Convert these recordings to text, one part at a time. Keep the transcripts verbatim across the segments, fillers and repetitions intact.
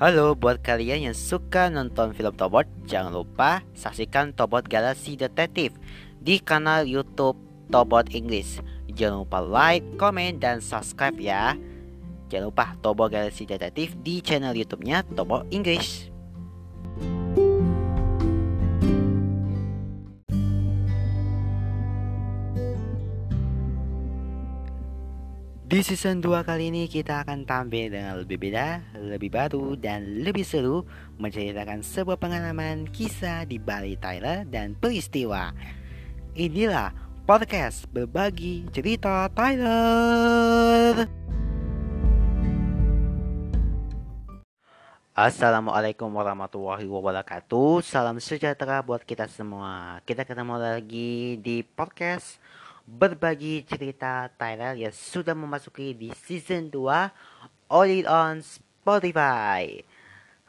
Halo, buat kalian yang suka nonton film Tobot, jangan lupa saksikan Tobot Galaxy Detektif di kanal YouTube Tobot English. Jangan lupa like, komen, dan subscribe ya. Jangan lupa Tobot Galaxy Detektif di channel YouTube-nya Tobot English. Di season dua kali ini kita akan tampil dengan lebih beda, lebih baru, dan lebih seru menceritakan sebuah pengalaman kisah di balik Tyler dan peristiwa. Inilah podcast berbagi cerita Tyler. Assalamualaikum warahmatullahi wabarakatuh. Salam sejahtera buat kita semua. Kita ketemu lagi di podcast berbagi cerita Tyler yang sudah memasuki di season dua all it on Spotify.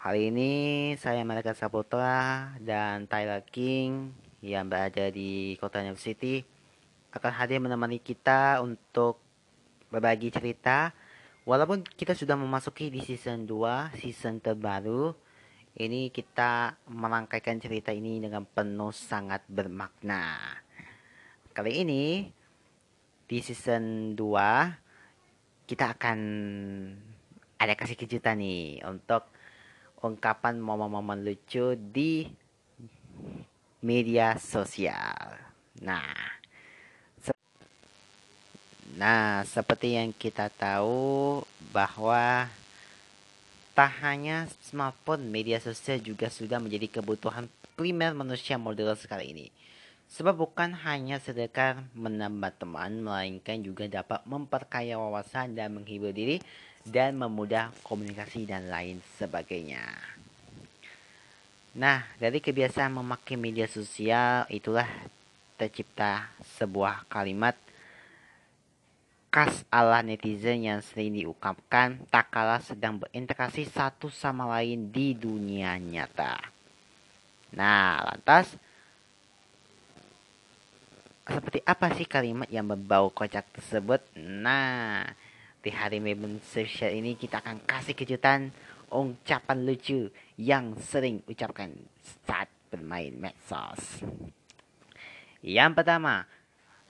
Hari ini saya Mereka Saputra dan Tyler King yang berada di kota New York City akan hadir menemani kita untuk berbagi cerita. Walaupun kita sudah memasuki di season dua, season terbaru, ini kita merangkaikan cerita ini dengan penuh sangat bermakna. Kali ini di season dua kita akan ada kasih kejutan nih untuk ungkapan momen-momen lucu di media sosial. Nah, se- nah seperti yang kita tahu bahwa tak hanya smartphone, media sosial juga sudah menjadi kebutuhan primer manusia modern sekali ini. Sebab bukan hanya sekedar menambah teman, melainkan juga dapat memperkaya wawasan dan menghibur diri dan memudah komunikasi dan lain sebagainya. Nah, dari kebiasaan memakai media sosial itulah tercipta sebuah kalimat khas ala netizen yang sering diungkapkan tak kalah sedang berinteraksi satu sama lain di dunia nyata. Nah, lantas seperti apa sih kalimat yang berbau kocak tersebut? Nah, di hari meme sosial ini kita akan kasih kejutan ungkapan lucu yang sering ucapkan saat bermain medsos. Yang pertama,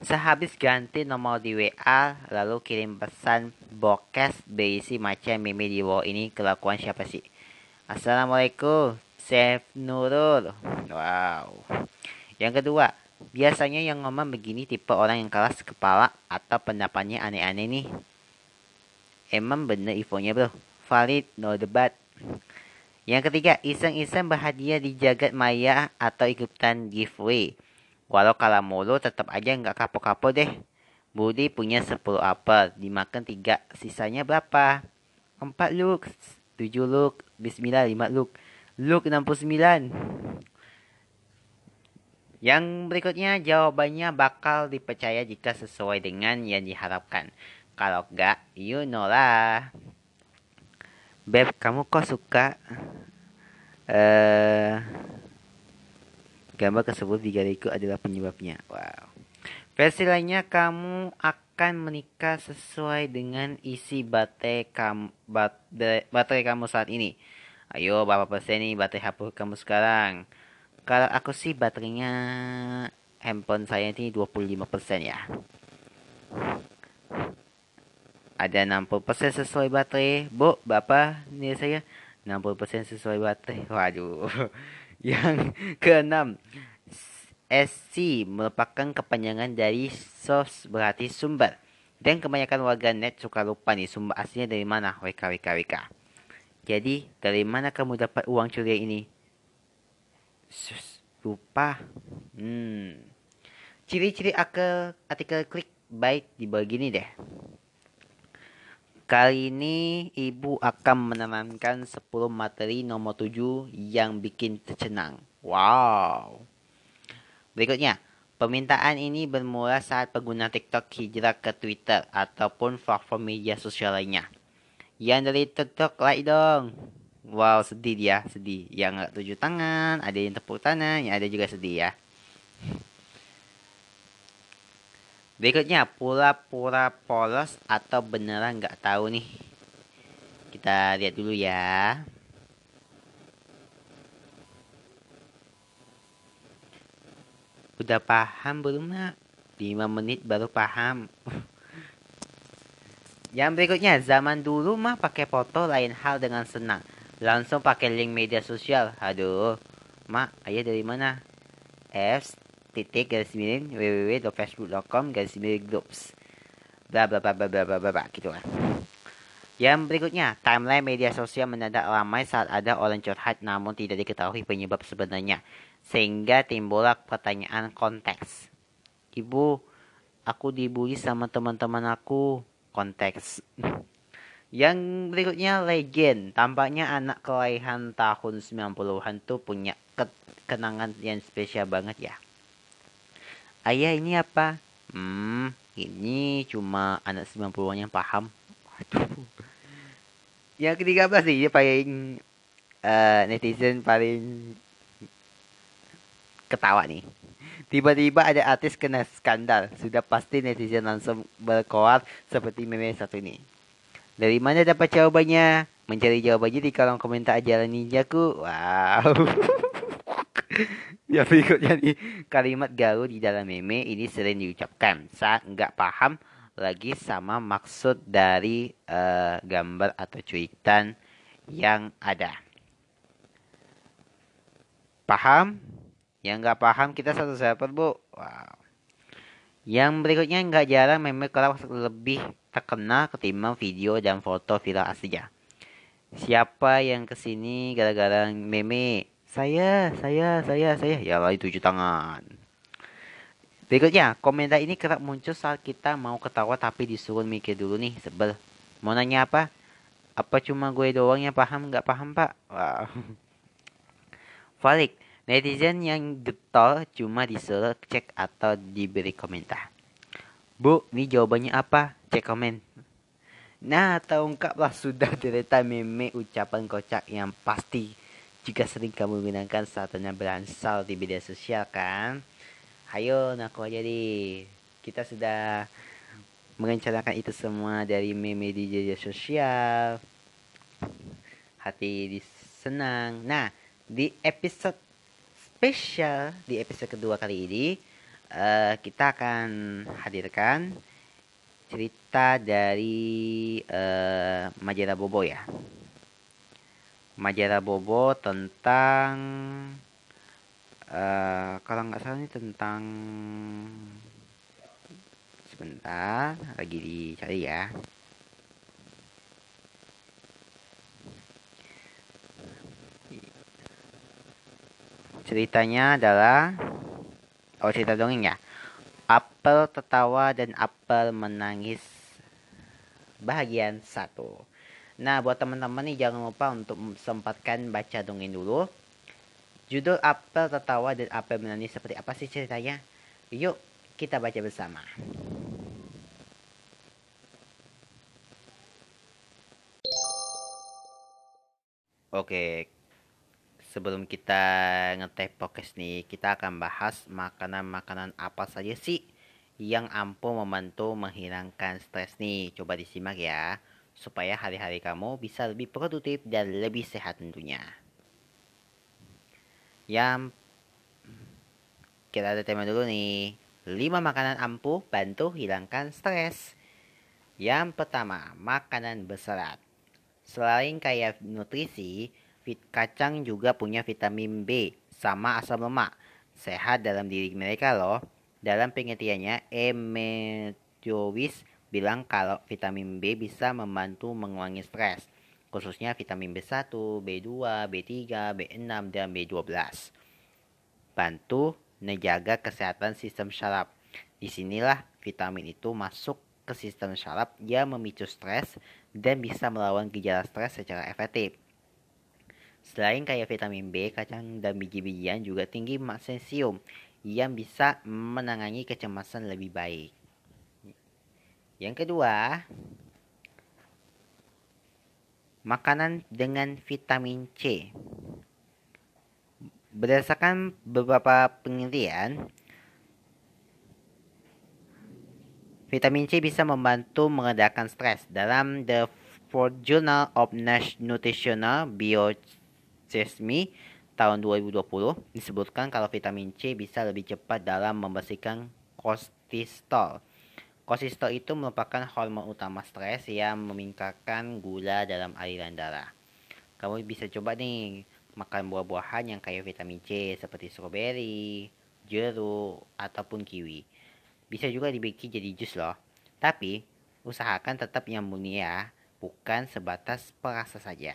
sehabis ganti nomor di W A lalu kirim pesan bokes berisi macam meme di bawah ini kelakuan siapa sih? Assalamualaikum, Chef Nurul. Wow. Yang kedua, biasanya yang ngomong begini tipe orang yang keras kepala atau pendapatnya aneh-aneh nih. Emang bener infonya bro, valid, no debat. Yang ketiga, iseng-iseng berhadiah di jagat maya atau ikutan giveaway. Walau kalah mulu tetap aja gak kapok-kapok deh. Budi punya sepuluh apel, dimakan tiga, sisanya berapa? empat look, tujuh look, bismillah lima look, look enam puluh sembilan. Yang berikutnya, jawabannya bakal dipercaya jika sesuai dengan yang diharapkan. Kalau enggak, you know lah. Beb, kamu kok suka uh, gambar tersebut di galeriku adalah penyebabnya. Wow. Versi lainnya, kamu akan menikah sesuai dengan isi baterai kamu, baterai, baterai kamu saat ini. Ayo, berapa persen nih baterai H P kamu sekarang? Kalau aku sih baterainya handphone saya ini dua puluh lima persen ya. Ada enam puluh persen sesuai baterai. Bu, Bapak, ini saya enam puluh persen sesuai baterai. Waduh. Yang keenam, S C merupakan kepanjangan dari source berarti sumber. Dan kebanyakan warga net suka lupa nih sumber aslinya dari mana. W K W K W K. Jadi, dari mana kamu dapat uang curian ini? Lupa. Hmm. Ciri-ciri artikel, artikel clickbait di bawah gini deh. Kali ini ibu akan menanamkan sepuluh materi nomor tujuh yang bikin tercengang. Wow. Berikutnya, permintaan ini bermula saat pengguna TikTok hijrah ke Twitter ataupun platform media sosial lainnya. Yang dari TikTok like dong. Wow, sedih dia, sedih. Yang nggak tujuh tangan, ada yang tepuk tangan, yang ada juga sedih ya. Berikutnya, pura-pura polos atau beneran nggak tahu nih. Kita lihat dulu ya. Udah paham belum, Nak? lima menit baru paham. Yang berikutnya, zaman dulu mah pakai foto lain hal dengan senang. Langsung pakai link media sosial. Aduh, Mak, ayah dari mana? Fs titik garis miring www.facebook.com garis miring groups. Bla bla bla bla bla bla bla gitu lah. Yang berikutnya, timeline media sosial mendadak ramai saat ada orang curhat namun tidak diketahui penyebab sebenarnya, sehingga timbullah pertanyaan konteks. Ibu, aku dibully sama teman-teman aku. Konteks. Yang berikutnya, legend. Tampaknya anak kelahiran tahun sembilan puluhan tuh punya kenangan yang spesial banget ya. Ayah, ini apa? Hmm, ini cuma anak sembilan puluhan yang paham. Aduh. Yang ketiga apa sih? Dia paling uh, netizen paling ketawa nih. Tiba-tiba ada artis kena skandal. Sudah pasti netizen langsung berkoar seperti meme satu ini. Dari mana dapat jawabannya? Mencari jawabannya di kolom komentar ajaran ninjaku. Wow. Ya, berikutnya nih. Kalimat gaul di dalam meme ini sering diucapkan saat nggak paham lagi sama maksud dari uh, gambar atau cuitan yang ada. Paham? Yang nggak paham kita satu server, Bu. Wow. Yang berikutnya, nggak jarang meme kolam lebih terkenal ketimbang video dan foto viral aslinya. Siapa yang kesini gara-gara meme? Saya, saya, saya, saya. Ya lari tujuh tangan. Berikutnya, komentar ini kerap muncul saat kita mau ketawa tapi disuruh mikir dulu nih, sebel. Mau nanya apa? Apa cuma gue doang yang paham? Gak paham, Pak. Wow. Falik, netizen yang getol cuma disuruh cek atau diberi komentar. Bu, ini jawabannya apa? Cek komen. Nah, terungkaplah sudah dereta meme ucapan kocak yang pasti jika sering kamu gunakan saat Anda beransal di media sosial, kan? Ayo, naku aja deh. Kita sudah merencanakan itu semua dari meme di media sosial. Hati disenang. Nah, di episode spesial, di episode kedua kali ini, uh, kita akan hadirkan cerita dari uh, Majera Bobo ya. Majera Bobo tentang... Uh, kalau nggak salah ini tentang, sebentar lagi dicari ya. Ceritanya adalah, oh cerita dongeng ya, Apel Tertawa dan Apel Menangis bagian satu. Nah, buat teman-teman nih jangan lupa untuk sempatkan baca dongeng dulu. Judul Apel Tertawa dan Apel Menangis seperti apa sih ceritanya? Yuk kita baca bersama. Oke, sebelum kita ngeteh podcast nih, kita akan bahas makanan-makanan apa saja sih yang ampuh membantu menghilangkan stres nih. Coba disimak ya, supaya hari-hari kamu bisa lebih produktif dan lebih sehat tentunya. Yang kita ada tema dulu nih, lima makanan ampuh bantu hilangkan stres. Yang pertama, makanan berserat. Selain kaya nutrisi, vit- kacang juga punya vitamin B sama asam lemak. Sehat dalam diri mereka loh. Dalam pengertiannya, Emetriowis bilang kalau vitamin B bisa membantu mengurangi stres, khususnya vitamin B satu, B dua, B tiga, B enam, dan B dua belas. Bantu menjaga kesehatan sistem saraf. Disinilah vitamin itu masuk ke sistem saraf yang memicu stres dan bisa melawan gejala stres secara efektif. Selain kaya vitamin B, kacang dan biji-bijian juga tinggi magnesium yang bisa menangani kecemasan lebih baik. Yang kedua, makanan dengan vitamin C. Berdasarkan beberapa penelitian, vitamin C bisa membantu meredakan stres. Dalam The Journal of Nutritional Biochemistry tahun dua ribu dua puluh disebutkan kalau vitamin C bisa lebih cepat dalam membersihkan kortisol. Kortisol itu merupakan hormon utama stres yang meningkatkan gula dalam aliran darah. Kamu bisa coba nih makan buah-buahan yang kaya vitamin C seperti stroberi, jeruk, ataupun kiwi. Bisa juga dibikin jadi jus loh. Tapi usahakan tetap yang murni ya, bukan sebatas perasa saja.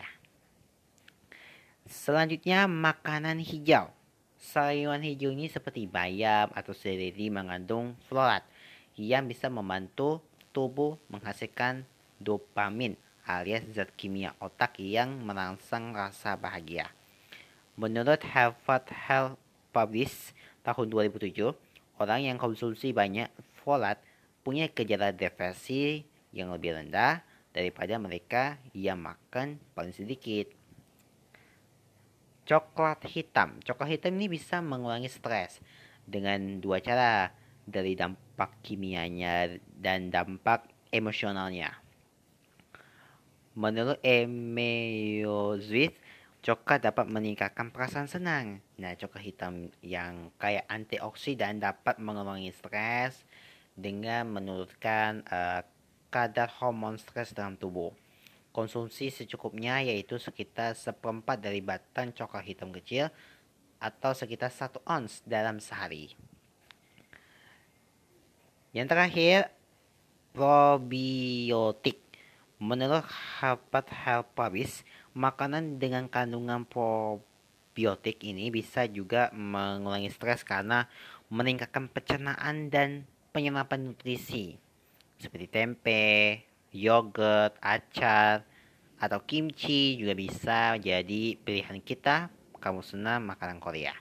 Selanjutnya makanan hijau. Sayuran hijau ini seperti bayam atau seleri mengandung folat yang bisa membantu tubuh menghasilkan dopamin alias zat kimia otak yang merangsang rasa bahagia. Menurut Harvard Health Publish tahun dua ribu tujuh, orang yang konsumsi banyak folat punya gejala depresi yang lebih rendah daripada mereka yang makan paling sedikit. Coklat hitam. Coklat hitam ini bisa mengurangi stres dengan dua cara, dari dampak kimianya dan dampak emosionalnya. Menurut Emeritus, coklat dapat meningkatkan perasaan senang. Nah, coklat hitam yang kaya antioksidan dapat mengurangi stres dengan menurunkan uh, kadar hormon stres dalam tubuh. Konsumsi secukupnya yaitu sekitar seperempat dari batang coklat hitam kecil atau sekitar satu ons dalam sehari. Yang terakhir, probiotik. Menurut Harvard Health Publish, makanan dengan kandungan probiotik ini bisa juga mengurangi stres karena meningkatkan pencernaan dan penyerapan nutrisi seperti tempe, yogurt, acar, atau kimchi juga bisa jadi pilihan kita kalau senang makanan Korea.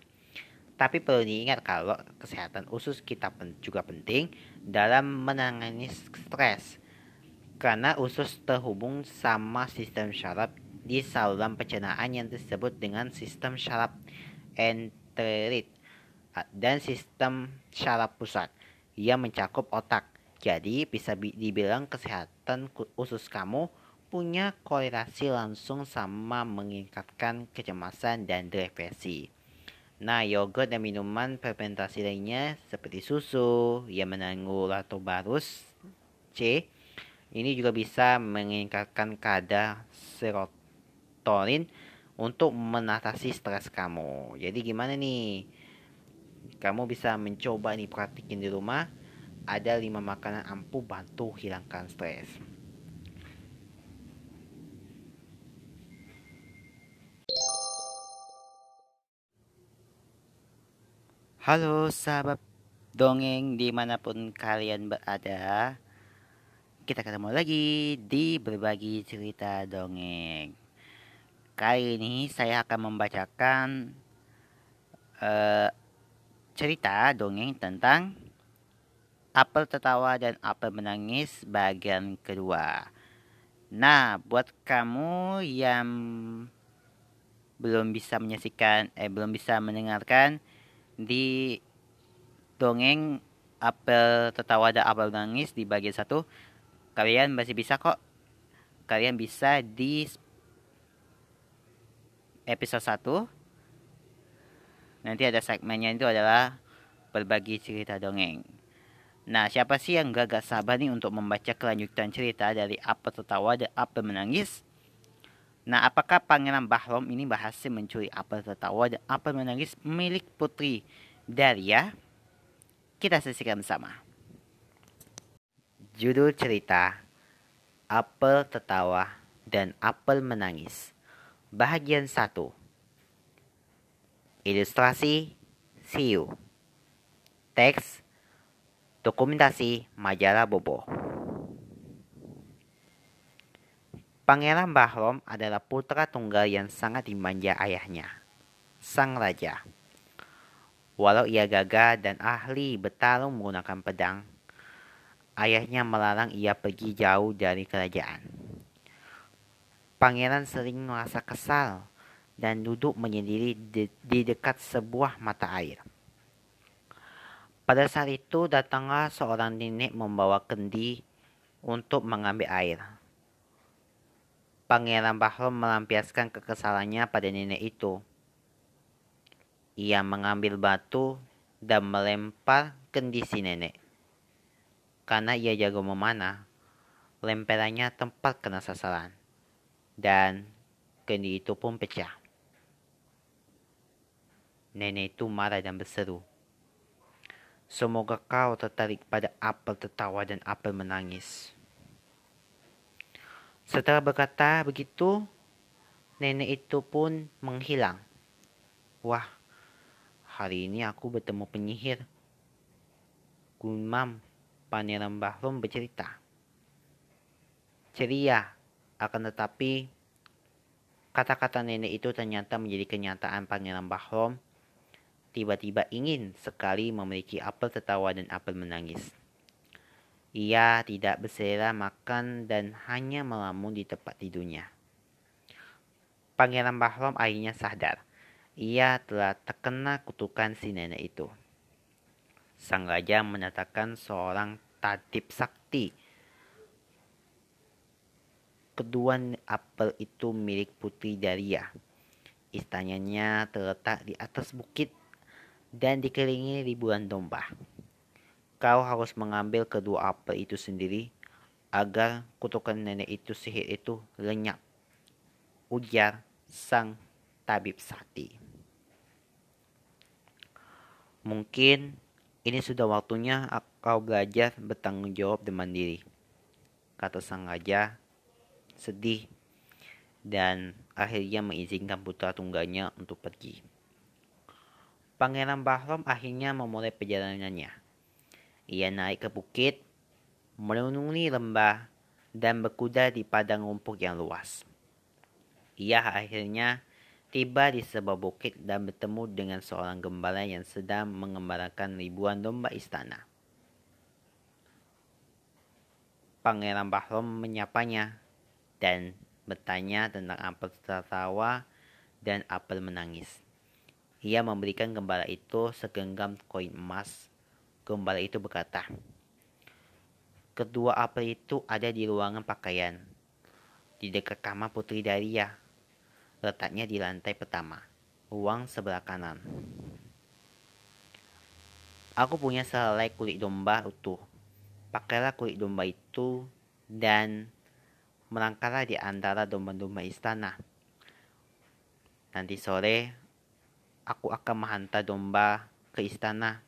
Tapi perlu diingat kalau kesehatan usus kita juga penting dalam menangani stres, karena usus terhubung sama sistem saraf di saluran pencernaan yang disebut dengan sistem saraf enterit dan sistem saraf pusat yang mencakup otak. Jadi bisa dibilang kesehatan usus kamu punya korelasi langsung sama meningkatkan kecemasan dan depresi. Nah, yogurt dan minuman fermentasi lainnya seperti susu yang menangguh lactobacillus C ini juga bisa meningkatkan kadar serotonin untuk mengatasi stres kamu. Jadi gimana nih? Kamu bisa mencoba nih, praktikin di rumah. Ada lima makanan ampuh bantu hilangkan stres. Halo sahabat dongeng dimanapun kalian berada, kita ketemu lagi di Berbagi Cerita Dongeng. Kali ini saya akan membacakan uh, cerita dongeng tentang Apel Tertawa dan Apel Menangis bagian kedua. Nah, buat kamu yang belum bisa menyaksikan, eh belum bisa mendengarkan di dongeng Apel Tertawa dan Apel Menangis di bagian satu, kalian masih bisa kok. Kalian bisa di episode satu. Nanti ada segmennya, itu adalah berbagi cerita dongeng. Nah, siapa sih yang gagah sabar nih untuk membaca kelanjutan cerita dari Apel Tertawa dan Apel Menangis? Nah, apakah Pangeran Bahrom ini berhasil mencuri Apel Tertawa dan Apel Menangis milik Putri Daria? Kita saksikan bersama. Judul cerita Apel Tertawa dan Apel Menangis bagian satu. Ilustrasi Siu. Teks dokumentasi Majera Bobo. Pangeran Bahrom adalah putra tunggal yang sangat dimanja ayahnya, sang raja. Walau ia gagah dan ahli bertarung menggunakan pedang, ayahnya melarang ia pergi jauh dari kerajaan. Pangeran sering merasa kesal dan duduk menyendiri de- di dekat sebuah mata air. Pada saat itu datanglah seorang nenek membawa kendi untuk mengambil air. Pangeran Bahrom melampiaskan kekesalannya pada nenek itu. Ia mengambil batu dan melempar kendisi nenek. Karena ia jago memanah, lemperannya tempat kena sasaran. Dan kendi itu pun pecah. Nenek itu marah dan berseru, "Semoga kau tertarik pada apel tertawa dan apel menangis." Setelah berkata begitu, nenek itu pun menghilang. Wah, hari ini aku bertemu penyihir, gumam Pangeran Bahrom bercerita. Ceria, akan tetapi kata-kata nenek itu ternyata menjadi kenyataan. Pangeran Bahrom tiba-tiba ingin sekali memiliki apel tertawa dan apel menangis. Ia tidak bersela makan dan hanya melamun di tempat tidurnya. Pangeran Bahrom akhirnya sadar. Ia telah terkena kutukan si nenek itu. Sang raja mendatangkan seorang tabib sakti. Kedua apel itu milik Putri Daria. Istananya terletak di atas bukit dan dikelilingi ribuan domba. Kau harus mengambil kedua apel itu sendiri agar kutukan nenek itu, sihir itu, lenyap, ujar sang tabib sakti. Mungkin ini sudah waktunya kau belajar bertanggung jawab dan mandiri, kata sang raja sedih, dan akhirnya mengizinkan putra tunggalnya untuk pergi. Pangeran Bahrom akhirnya memulai perjalanannya. Ia naik ke bukit, menuruni lembah, dan berkuda di padang rumput yang luas. Ia akhirnya tiba di sebuah bukit dan bertemu dengan seorang gembala yang sedang mengembalakan ribuan domba istana. Pangeran Bahrom menyapanya dan bertanya tentang apel tertawa dan apel menangis. Ia memberikan gembala itu segenggam koin emas. Gembala itu berkata, "Kedua apel itu ada di ruangan pakaian, di dekat kamar Putri Daria. Letaknya di lantai pertama, ruang sebelah kanan. Aku punya sehelai kulit domba utuh. Pakailah kulit domba itu dan melangkahlah di antara domba-domba istana. Nanti sore, aku akan menghantar domba ke istana.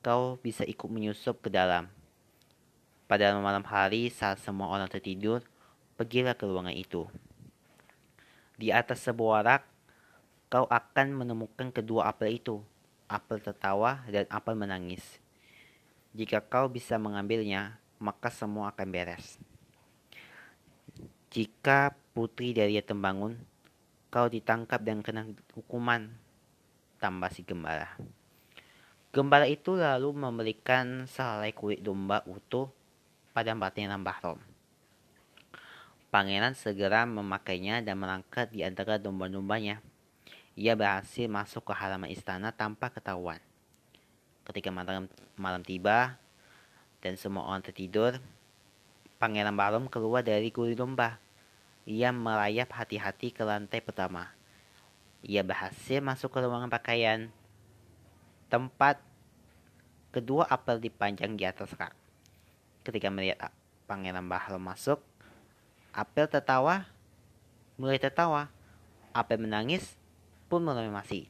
Kau bisa ikut menyusup ke dalam. Pada malam hari saat semua orang tertidur, pergilah ke ruangan itu. Di atas sebuah rak, kau akan menemukan kedua apel itu, apel tertawa dan apel menangis. Jika kau bisa mengambilnya, maka semua akan beres. Jika Putri Daria terbangun, kau ditangkap dan kena hukuman," tambah si gembala. Gembala itu lalu memberikan sehelai kulit domba utuh pada Pangeran Bahrom. Pangeran segera memakainya dan melangkah di antara domba-dombanya. Ia berhasil masuk ke halaman istana tanpa ketahuan. Ketika malam, malam tiba dan semua orang tertidur, Pangeran Bahrom keluar dari gurun domba. Ia merayap hati-hati ke lantai pertama. Ia berhasil masuk ke ruangan pakaian, tempat kedua apel dipanjang di atas rak. Ketika melihat Pangeran Bahrom masuk, apel tertawa mulai tertawa, apel menangis pun mulai masih.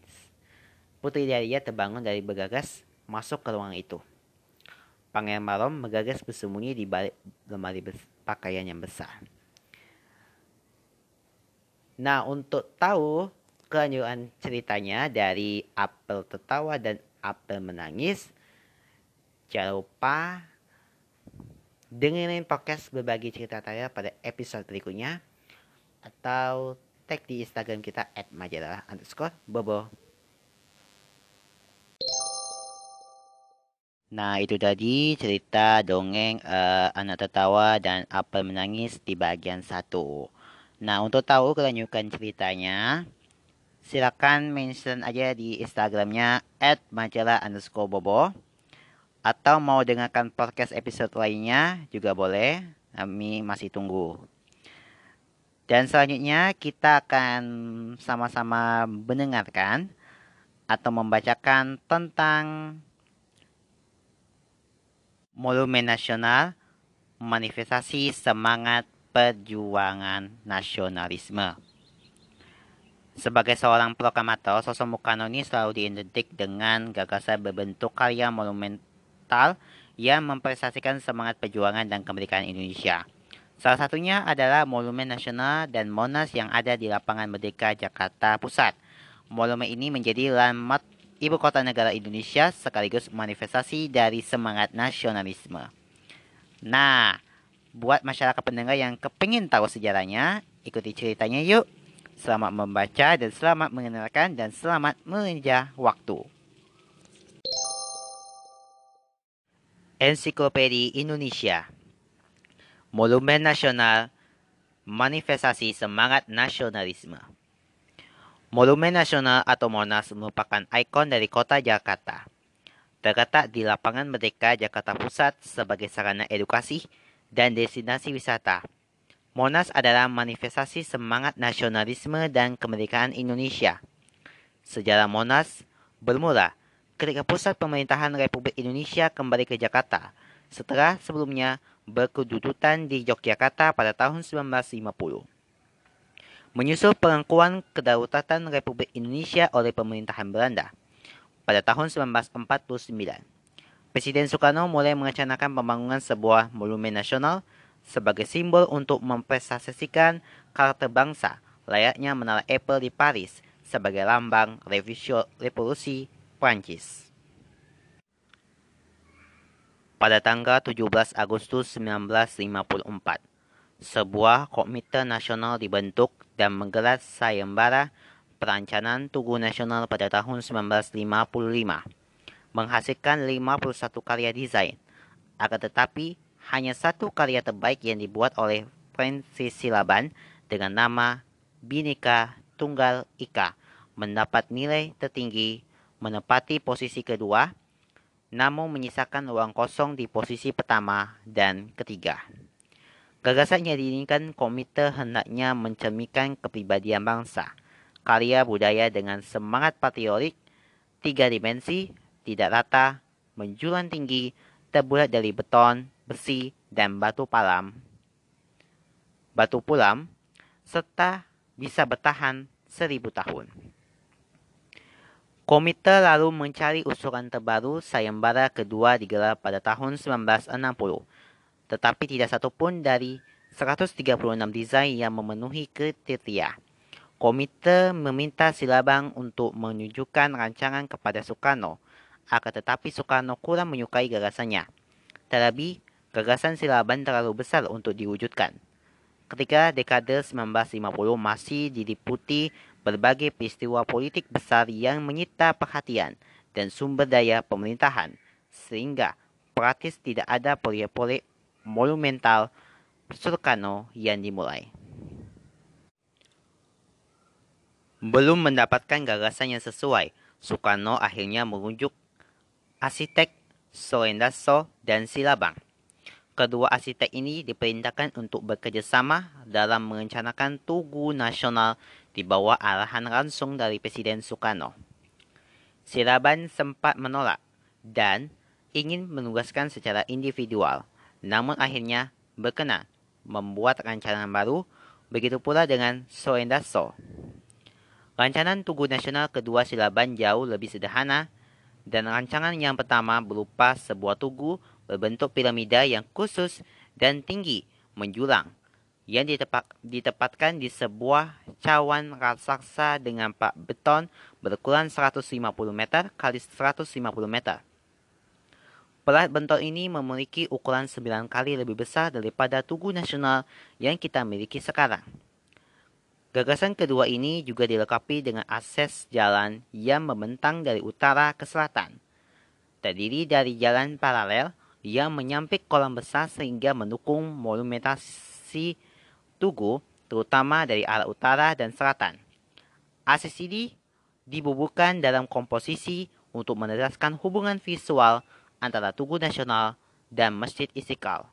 Putri Daria terbangun dari bergegas masuk ke ruangan itu. Pangeran Bahrom bergegas bersembunyi di balik lemari pakaian yang besar. Nah, untuk tahu kelanjutan ceritanya dari apel tertawa dan apel menangis, jangan lupa dengerin podcast Berbagi Cerita Tyler pada episode berikutnya, atau tag di Instagram kita at majera underscore bobo. Nah, itu tadi cerita dongeng uh, anak tertawa dan apel menangis di bagian satu. Nah, untuk tahu kelanjutan ceritanya, silakan mention aja di Instagramnya at majera underscore bobo. Atau mau dengarkan podcast episode lainnya juga boleh, kami masih tunggu. Dan selanjutnya kita akan sama-sama mendengarkan atau membacakan tentang Monumen Nasional, manifestasi semangat perjuangan nasionalisme. Sebagai seorang proklamator, sosok Bung Karno ini selalu diidentik dengan gagasan berbentuk karya monumental yang mempresentasikan semangat perjuangan dan kemerdekaan Indonesia. Salah satunya adalah Monumen Nasional dan Monas yang ada di Lapangan Merdeka, Jakarta Pusat. Monumen ini menjadi landmark ibu kota negara Indonesia sekaligus manifestasi dari semangat nasionalisme. Nah, buat masyarakat pendengar yang kepingin tahu sejarahnya, ikuti ceritanya yuk. Selamat membaca dan selamat mengenalkan dan selamat mengejar waktu. Ensiklopedia Indonesia. Monumen Nasional, manifestasi semangat nasionalisme. Monumen Nasional atau Monas merupakan ikon dari kota Jakarta. Terletak di Lapangan Merdeka, Jakarta Pusat sebagai sarana edukasi dan destinasi wisata. Monas adalah manifestasi semangat nasionalisme dan kemerdekaan Indonesia. Sejarah Monas bermula ketika pusat pemerintahan Republik Indonesia kembali ke Jakarta, setelah sebelumnya berkedudukan di Yogyakarta pada tahun seribu sembilan ratus lima puluh. Menyusul pengakuan kedaulatan Republik Indonesia oleh pemerintahan Belanda pada tahun seribu sembilan ratus empat puluh sembilan, Presiden Soekarno mulai merencanakan pembangunan sebuah monumen nasional sebagai simbol untuk mempresentasikan karakter bangsa, layaknya menara Eiffel di Paris sebagai lambang revolusi Prancis. Pada tanggal tujuh belas Agustus seribu sembilan ratus lima puluh empat, sebuah komite nasional dibentuk dan menggelar sayembara perancangan Tugu Nasional pada tahun seribu sembilan ratus lima puluh lima, menghasilkan lima puluh satu karya desain. Akan tetapi, hanya satu karya terbaik yang dibuat oleh Francis Silaban dengan nama Bineka Tunggal Ika mendapat nilai tertinggi, menempati posisi kedua, namun menyisakan ruang kosong di posisi pertama dan ketiga. Gagasan yang diinginkan komite hendaknya mencerminkan kepribadian bangsa, karya budaya dengan semangat patriotik, tiga dimensi, tidak rata, menjulang tinggi, terbuat dari beton, besi, dan batu palam, batu pulam, serta bisa bertahan seribu tahun. Komite lalu mencari usulan terbaru. Sayembara kedua digelar pada tahun seribu sembilan ratus enam puluh, tetapi tidak satu pun dari seratus tiga puluh enam desain yang memenuhi kriteria. Komite meminta Silaban untuk menunjukkan rancangan kepada Soekarno, akan tetapi Soekarno kurang menyukai gagasannya. Terlebih, gagasan Silaban terlalu besar untuk diwujudkan. Ketika dekade seribu sembilan ratus lima puluh masih diliputi berbagai peristiwa politik besar yang menyita perhatian dan sumber daya pemerintahan, sehingga praktis tidak ada proyek-proyek monumental Soekarno yang dimulai. Belum mendapatkan gagasan yang sesuai, Soekarno akhirnya mengunjuk arsitek Soedarsono dan Silaban. Kedua arsitek ini diperintahkan untuk bekerjasama dalam merencanakan Tugu Nasional di bawah arahan langsung dari Presiden Soekarno. Silaban sempat menolak dan ingin menugaskan secara individual, namun akhirnya berkenan membuat rancangan baru, begitu pula dengan Soedarsono. Rancangan Tugu Nasional kedua Silaban jauh lebih sederhana, dan rancangan yang pertama berupa sebuah tugu berbentuk piramida yang khusus dan tinggi menjulang yang ditepak, ditempatkan di sebuah cawan raksasa dengan pak beton berukuran seratus lima puluh meter kali seratus lima puluh meter. Pelat beton ini memiliki ukuran sembilan kali lebih besar daripada Tugu Nasional yang kita miliki sekarang. Gagasan kedua ini juga dilengkapi dengan akses jalan yang membentang dari utara ke selatan. Terdiri dari jalan paralel yang menyampit kolam besar sehingga mendukung monumentasi tugu, terutama dari arah utara dan selatan. Akses ini dibubuhkan dalam komposisi untuk menegaskan hubungan visual antara Tugu Nasional dan Masjid Istiqlal.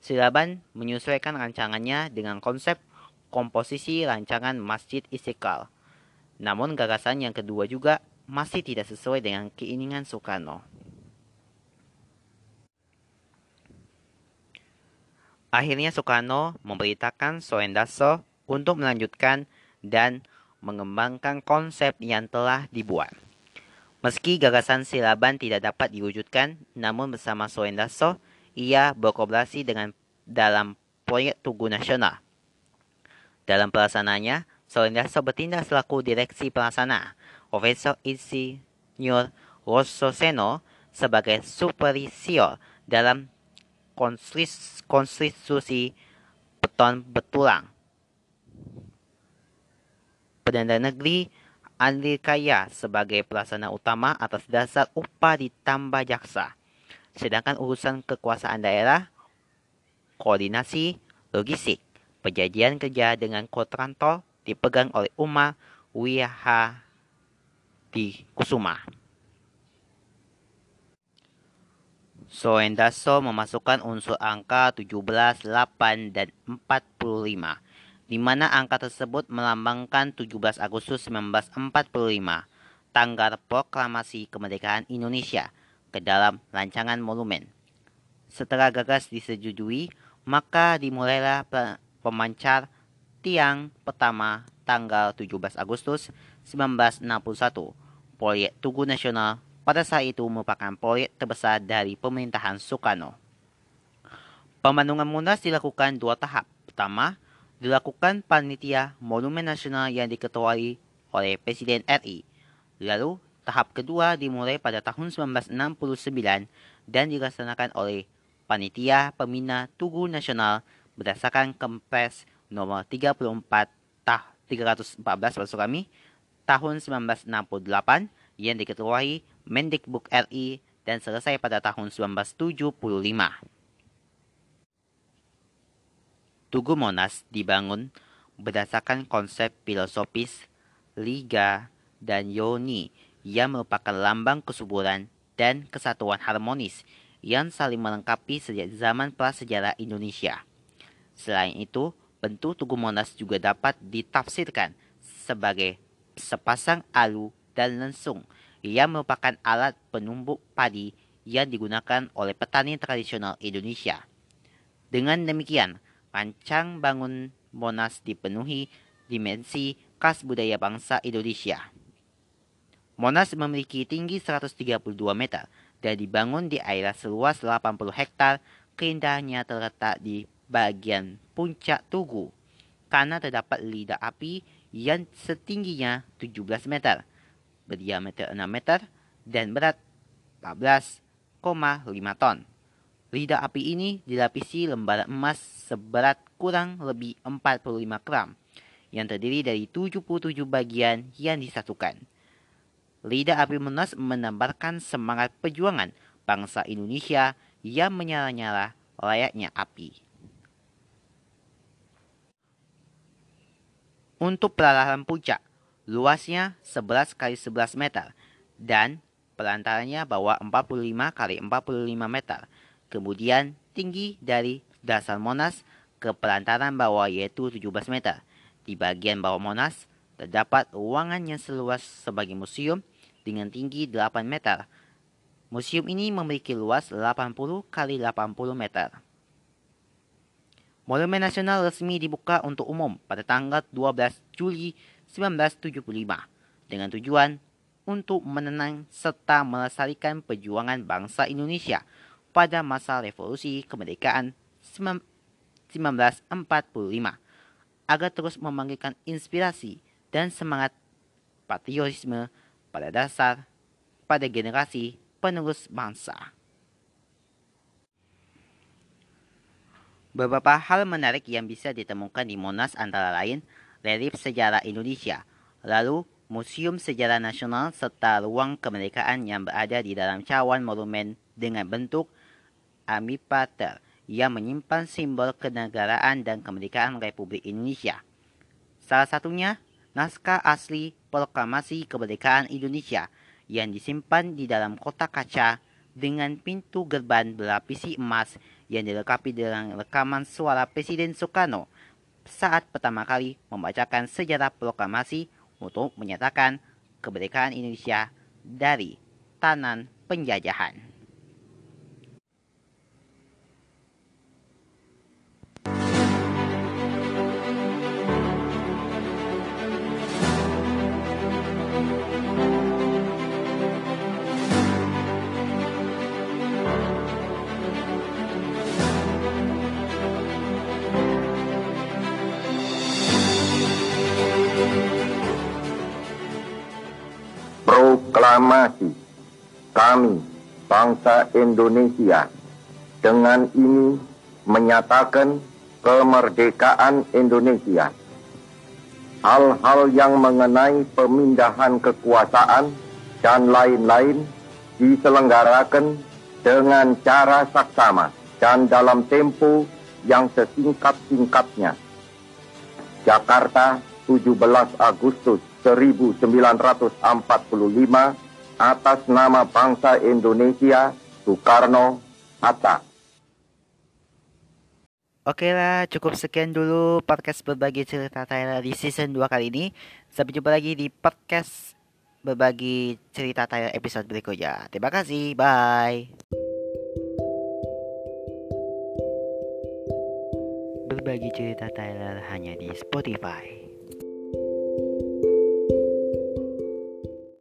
Silaban menyesuaikan rancangannya dengan konsep komposisi rancangan Masjid Istiqlal. Namun gagasan yang kedua juga masih tidak sesuai dengan keinginan Soekarno. Akhirnya Soekarno memberitakan Soendarso untuk melanjutkan dan mengembangkan konsep yang telah dibuat. Meski gagasan Silaban tidak dapat diwujudkan, namun bersama Soendarso, ia berkolaborasi dengan dalam proyek Tugu Nasional. Dalam pelaksanaannya, Soendarso bertindak selaku Direksi Pelaksana, Profesor Insinyur Rososeno sebagai supervisor dalam konstitusi beton betulang. Perdana Negeri Andri Kaya sebagai pelaksana utama atas dasar upah ditambah jaksa. Sedangkan urusan kekuasaan daerah, koordinasi, logistik, perjanjian kerja dengan kontraktor dipegang oleh Umar Wihadi Kusuma. Soendarso memasukkan unsur angka tujuh belas, delapan, dan empat puluh lima, di mana angka tersebut melambangkan tujuh belas Agustus seribu sembilan ratus empat puluh lima, tanggal proklamasi kemerdekaan Indonesia, ke dalam rancangan monumen. Setelah gagas disetujui, maka dimulailah pemancar tiang pertama tanggal tujuh belas Agustus seribu sembilan ratus enam puluh satu. Proyek Tugu Nasional pada saat itu merupakan proyek terbesar dari pemerintahan Soekarno. Pembangunan Munas dilakukan dua tahap. Pertama, dilakukan Panitia Monumen Nasional yang diketuai oleh Presiden R I. Lalu, tahap kedua dimulai pada tahun seribu sembilan ratus enam puluh sembilan dan dilaksanakan oleh Panitia Pembina Tugu Nasional berdasarkan Kempres nomor tiga puluh empat tah tiga ratus empat belas maksud kami tahun seribu sembilan ratus enam puluh delapan yang diketuai Mendikbud R I dan selesai pada tahun seribu sembilan ratus tujuh puluh lima. Tugu Monas dibangun berdasarkan konsep filosofis Liga dan Yoni, yang merupakan lambang kesuburan dan kesatuan harmonis yang saling melengkapi sejak zaman prasejarah Indonesia. Selain itu, bentuk Tugu Monas juga dapat ditafsirkan sebagai sepasang alu dan lensung yang merupakan alat penumbuk padi yang digunakan oleh petani tradisional Indonesia. Dengan demikian, rancang bangun Monas dipenuhi dimensi khas budaya bangsa Indonesia. Monas memiliki tinggi seratus tiga puluh dua meter dan dibangun di area seluas delapan puluh hektar. Keindahannya terletak di bagian puncak tugu karena terdapat lidah api yang setingginya tujuh belas meter, berdiameter enam meter, dan berat empat belas koma lima ton. Lidah api ini dilapisi lembaran emas seberat kurang lebih empat puluh lima gram yang terdiri dari tujuh puluh tujuh bagian yang disatukan. Lidah api Monas menambahkan semangat perjuangan bangsa Indonesia yang menyala-nyala layaknya api. Untuk pelataran puncak, luasnya sebelas kali sebelas meter dan pelantarannya bawah empat puluh lima kali empat puluh lima meter. Kemudian tinggi dari dasar Monas ke pelantaran bawah yaitu tujuh belas meter. Di bagian bawah Monas terdapat ruangan yang seluas sebagai museum dengan tinggi delapan meter. Museum ini memiliki luas delapan puluh kali delapan puluh meter. Monumen Nasional resmi dibuka untuk umum pada tanggal dua belas Juli seribu sembilan ratus tujuh puluh lima dengan tujuan untuk menenang serta melestarikan perjuangan bangsa Indonesia pada masa Revolusi Kemerdekaan seribu sembilan ratus empat puluh lima agar terus membangkitkan inspirasi dan semangat patriotisme pada dasar pada generasi penerus bangsa. Beberapa hal menarik yang bisa ditemukan di Monas antara lain relief sejarah Indonesia, lalu Museum Sejarah Nasional serta ruang kemerdekaan yang berada di dalam cawan monumen dengan bentuk amipater yang menyimpan simbol kenegaraan dan kemerdekaan Republik Indonesia. Salah satunya naskah asli Proklamasi Kemerdekaan Indonesia yang disimpan di dalam kotak kaca dengan pintu gerbang berlapisi emas yang dilengkapi dengan rekaman suara Presiden Soekarno saat pertama kali membacakan sejarah proklamasi untuk menyatakan kemerdekaan Indonesia dari tangan penjajahan. Proklamasi kami, bangsa Indonesia, dengan ini menyatakan kemerdekaan Indonesia. Hal-hal yang mengenai pemindahan kekuasaan dan lain-lain diselenggarakan dengan cara saksama dan dalam tempo yang sesingkat-singkatnya. Jakarta, tujuh belas Agustus seribu sembilan ratus empat puluh lima, atas nama bangsa Indonesia, Soekarno, Hatta. Oke lah, cukup sekian dulu podcast Berbagi Cerita Tyler di season dua kali ini. Sampai jumpa lagi di podcast Berbagi Cerita Tyler episode berikutnya. Terima kasih, bye. Berbagi Cerita Tyler hanya di Spotify.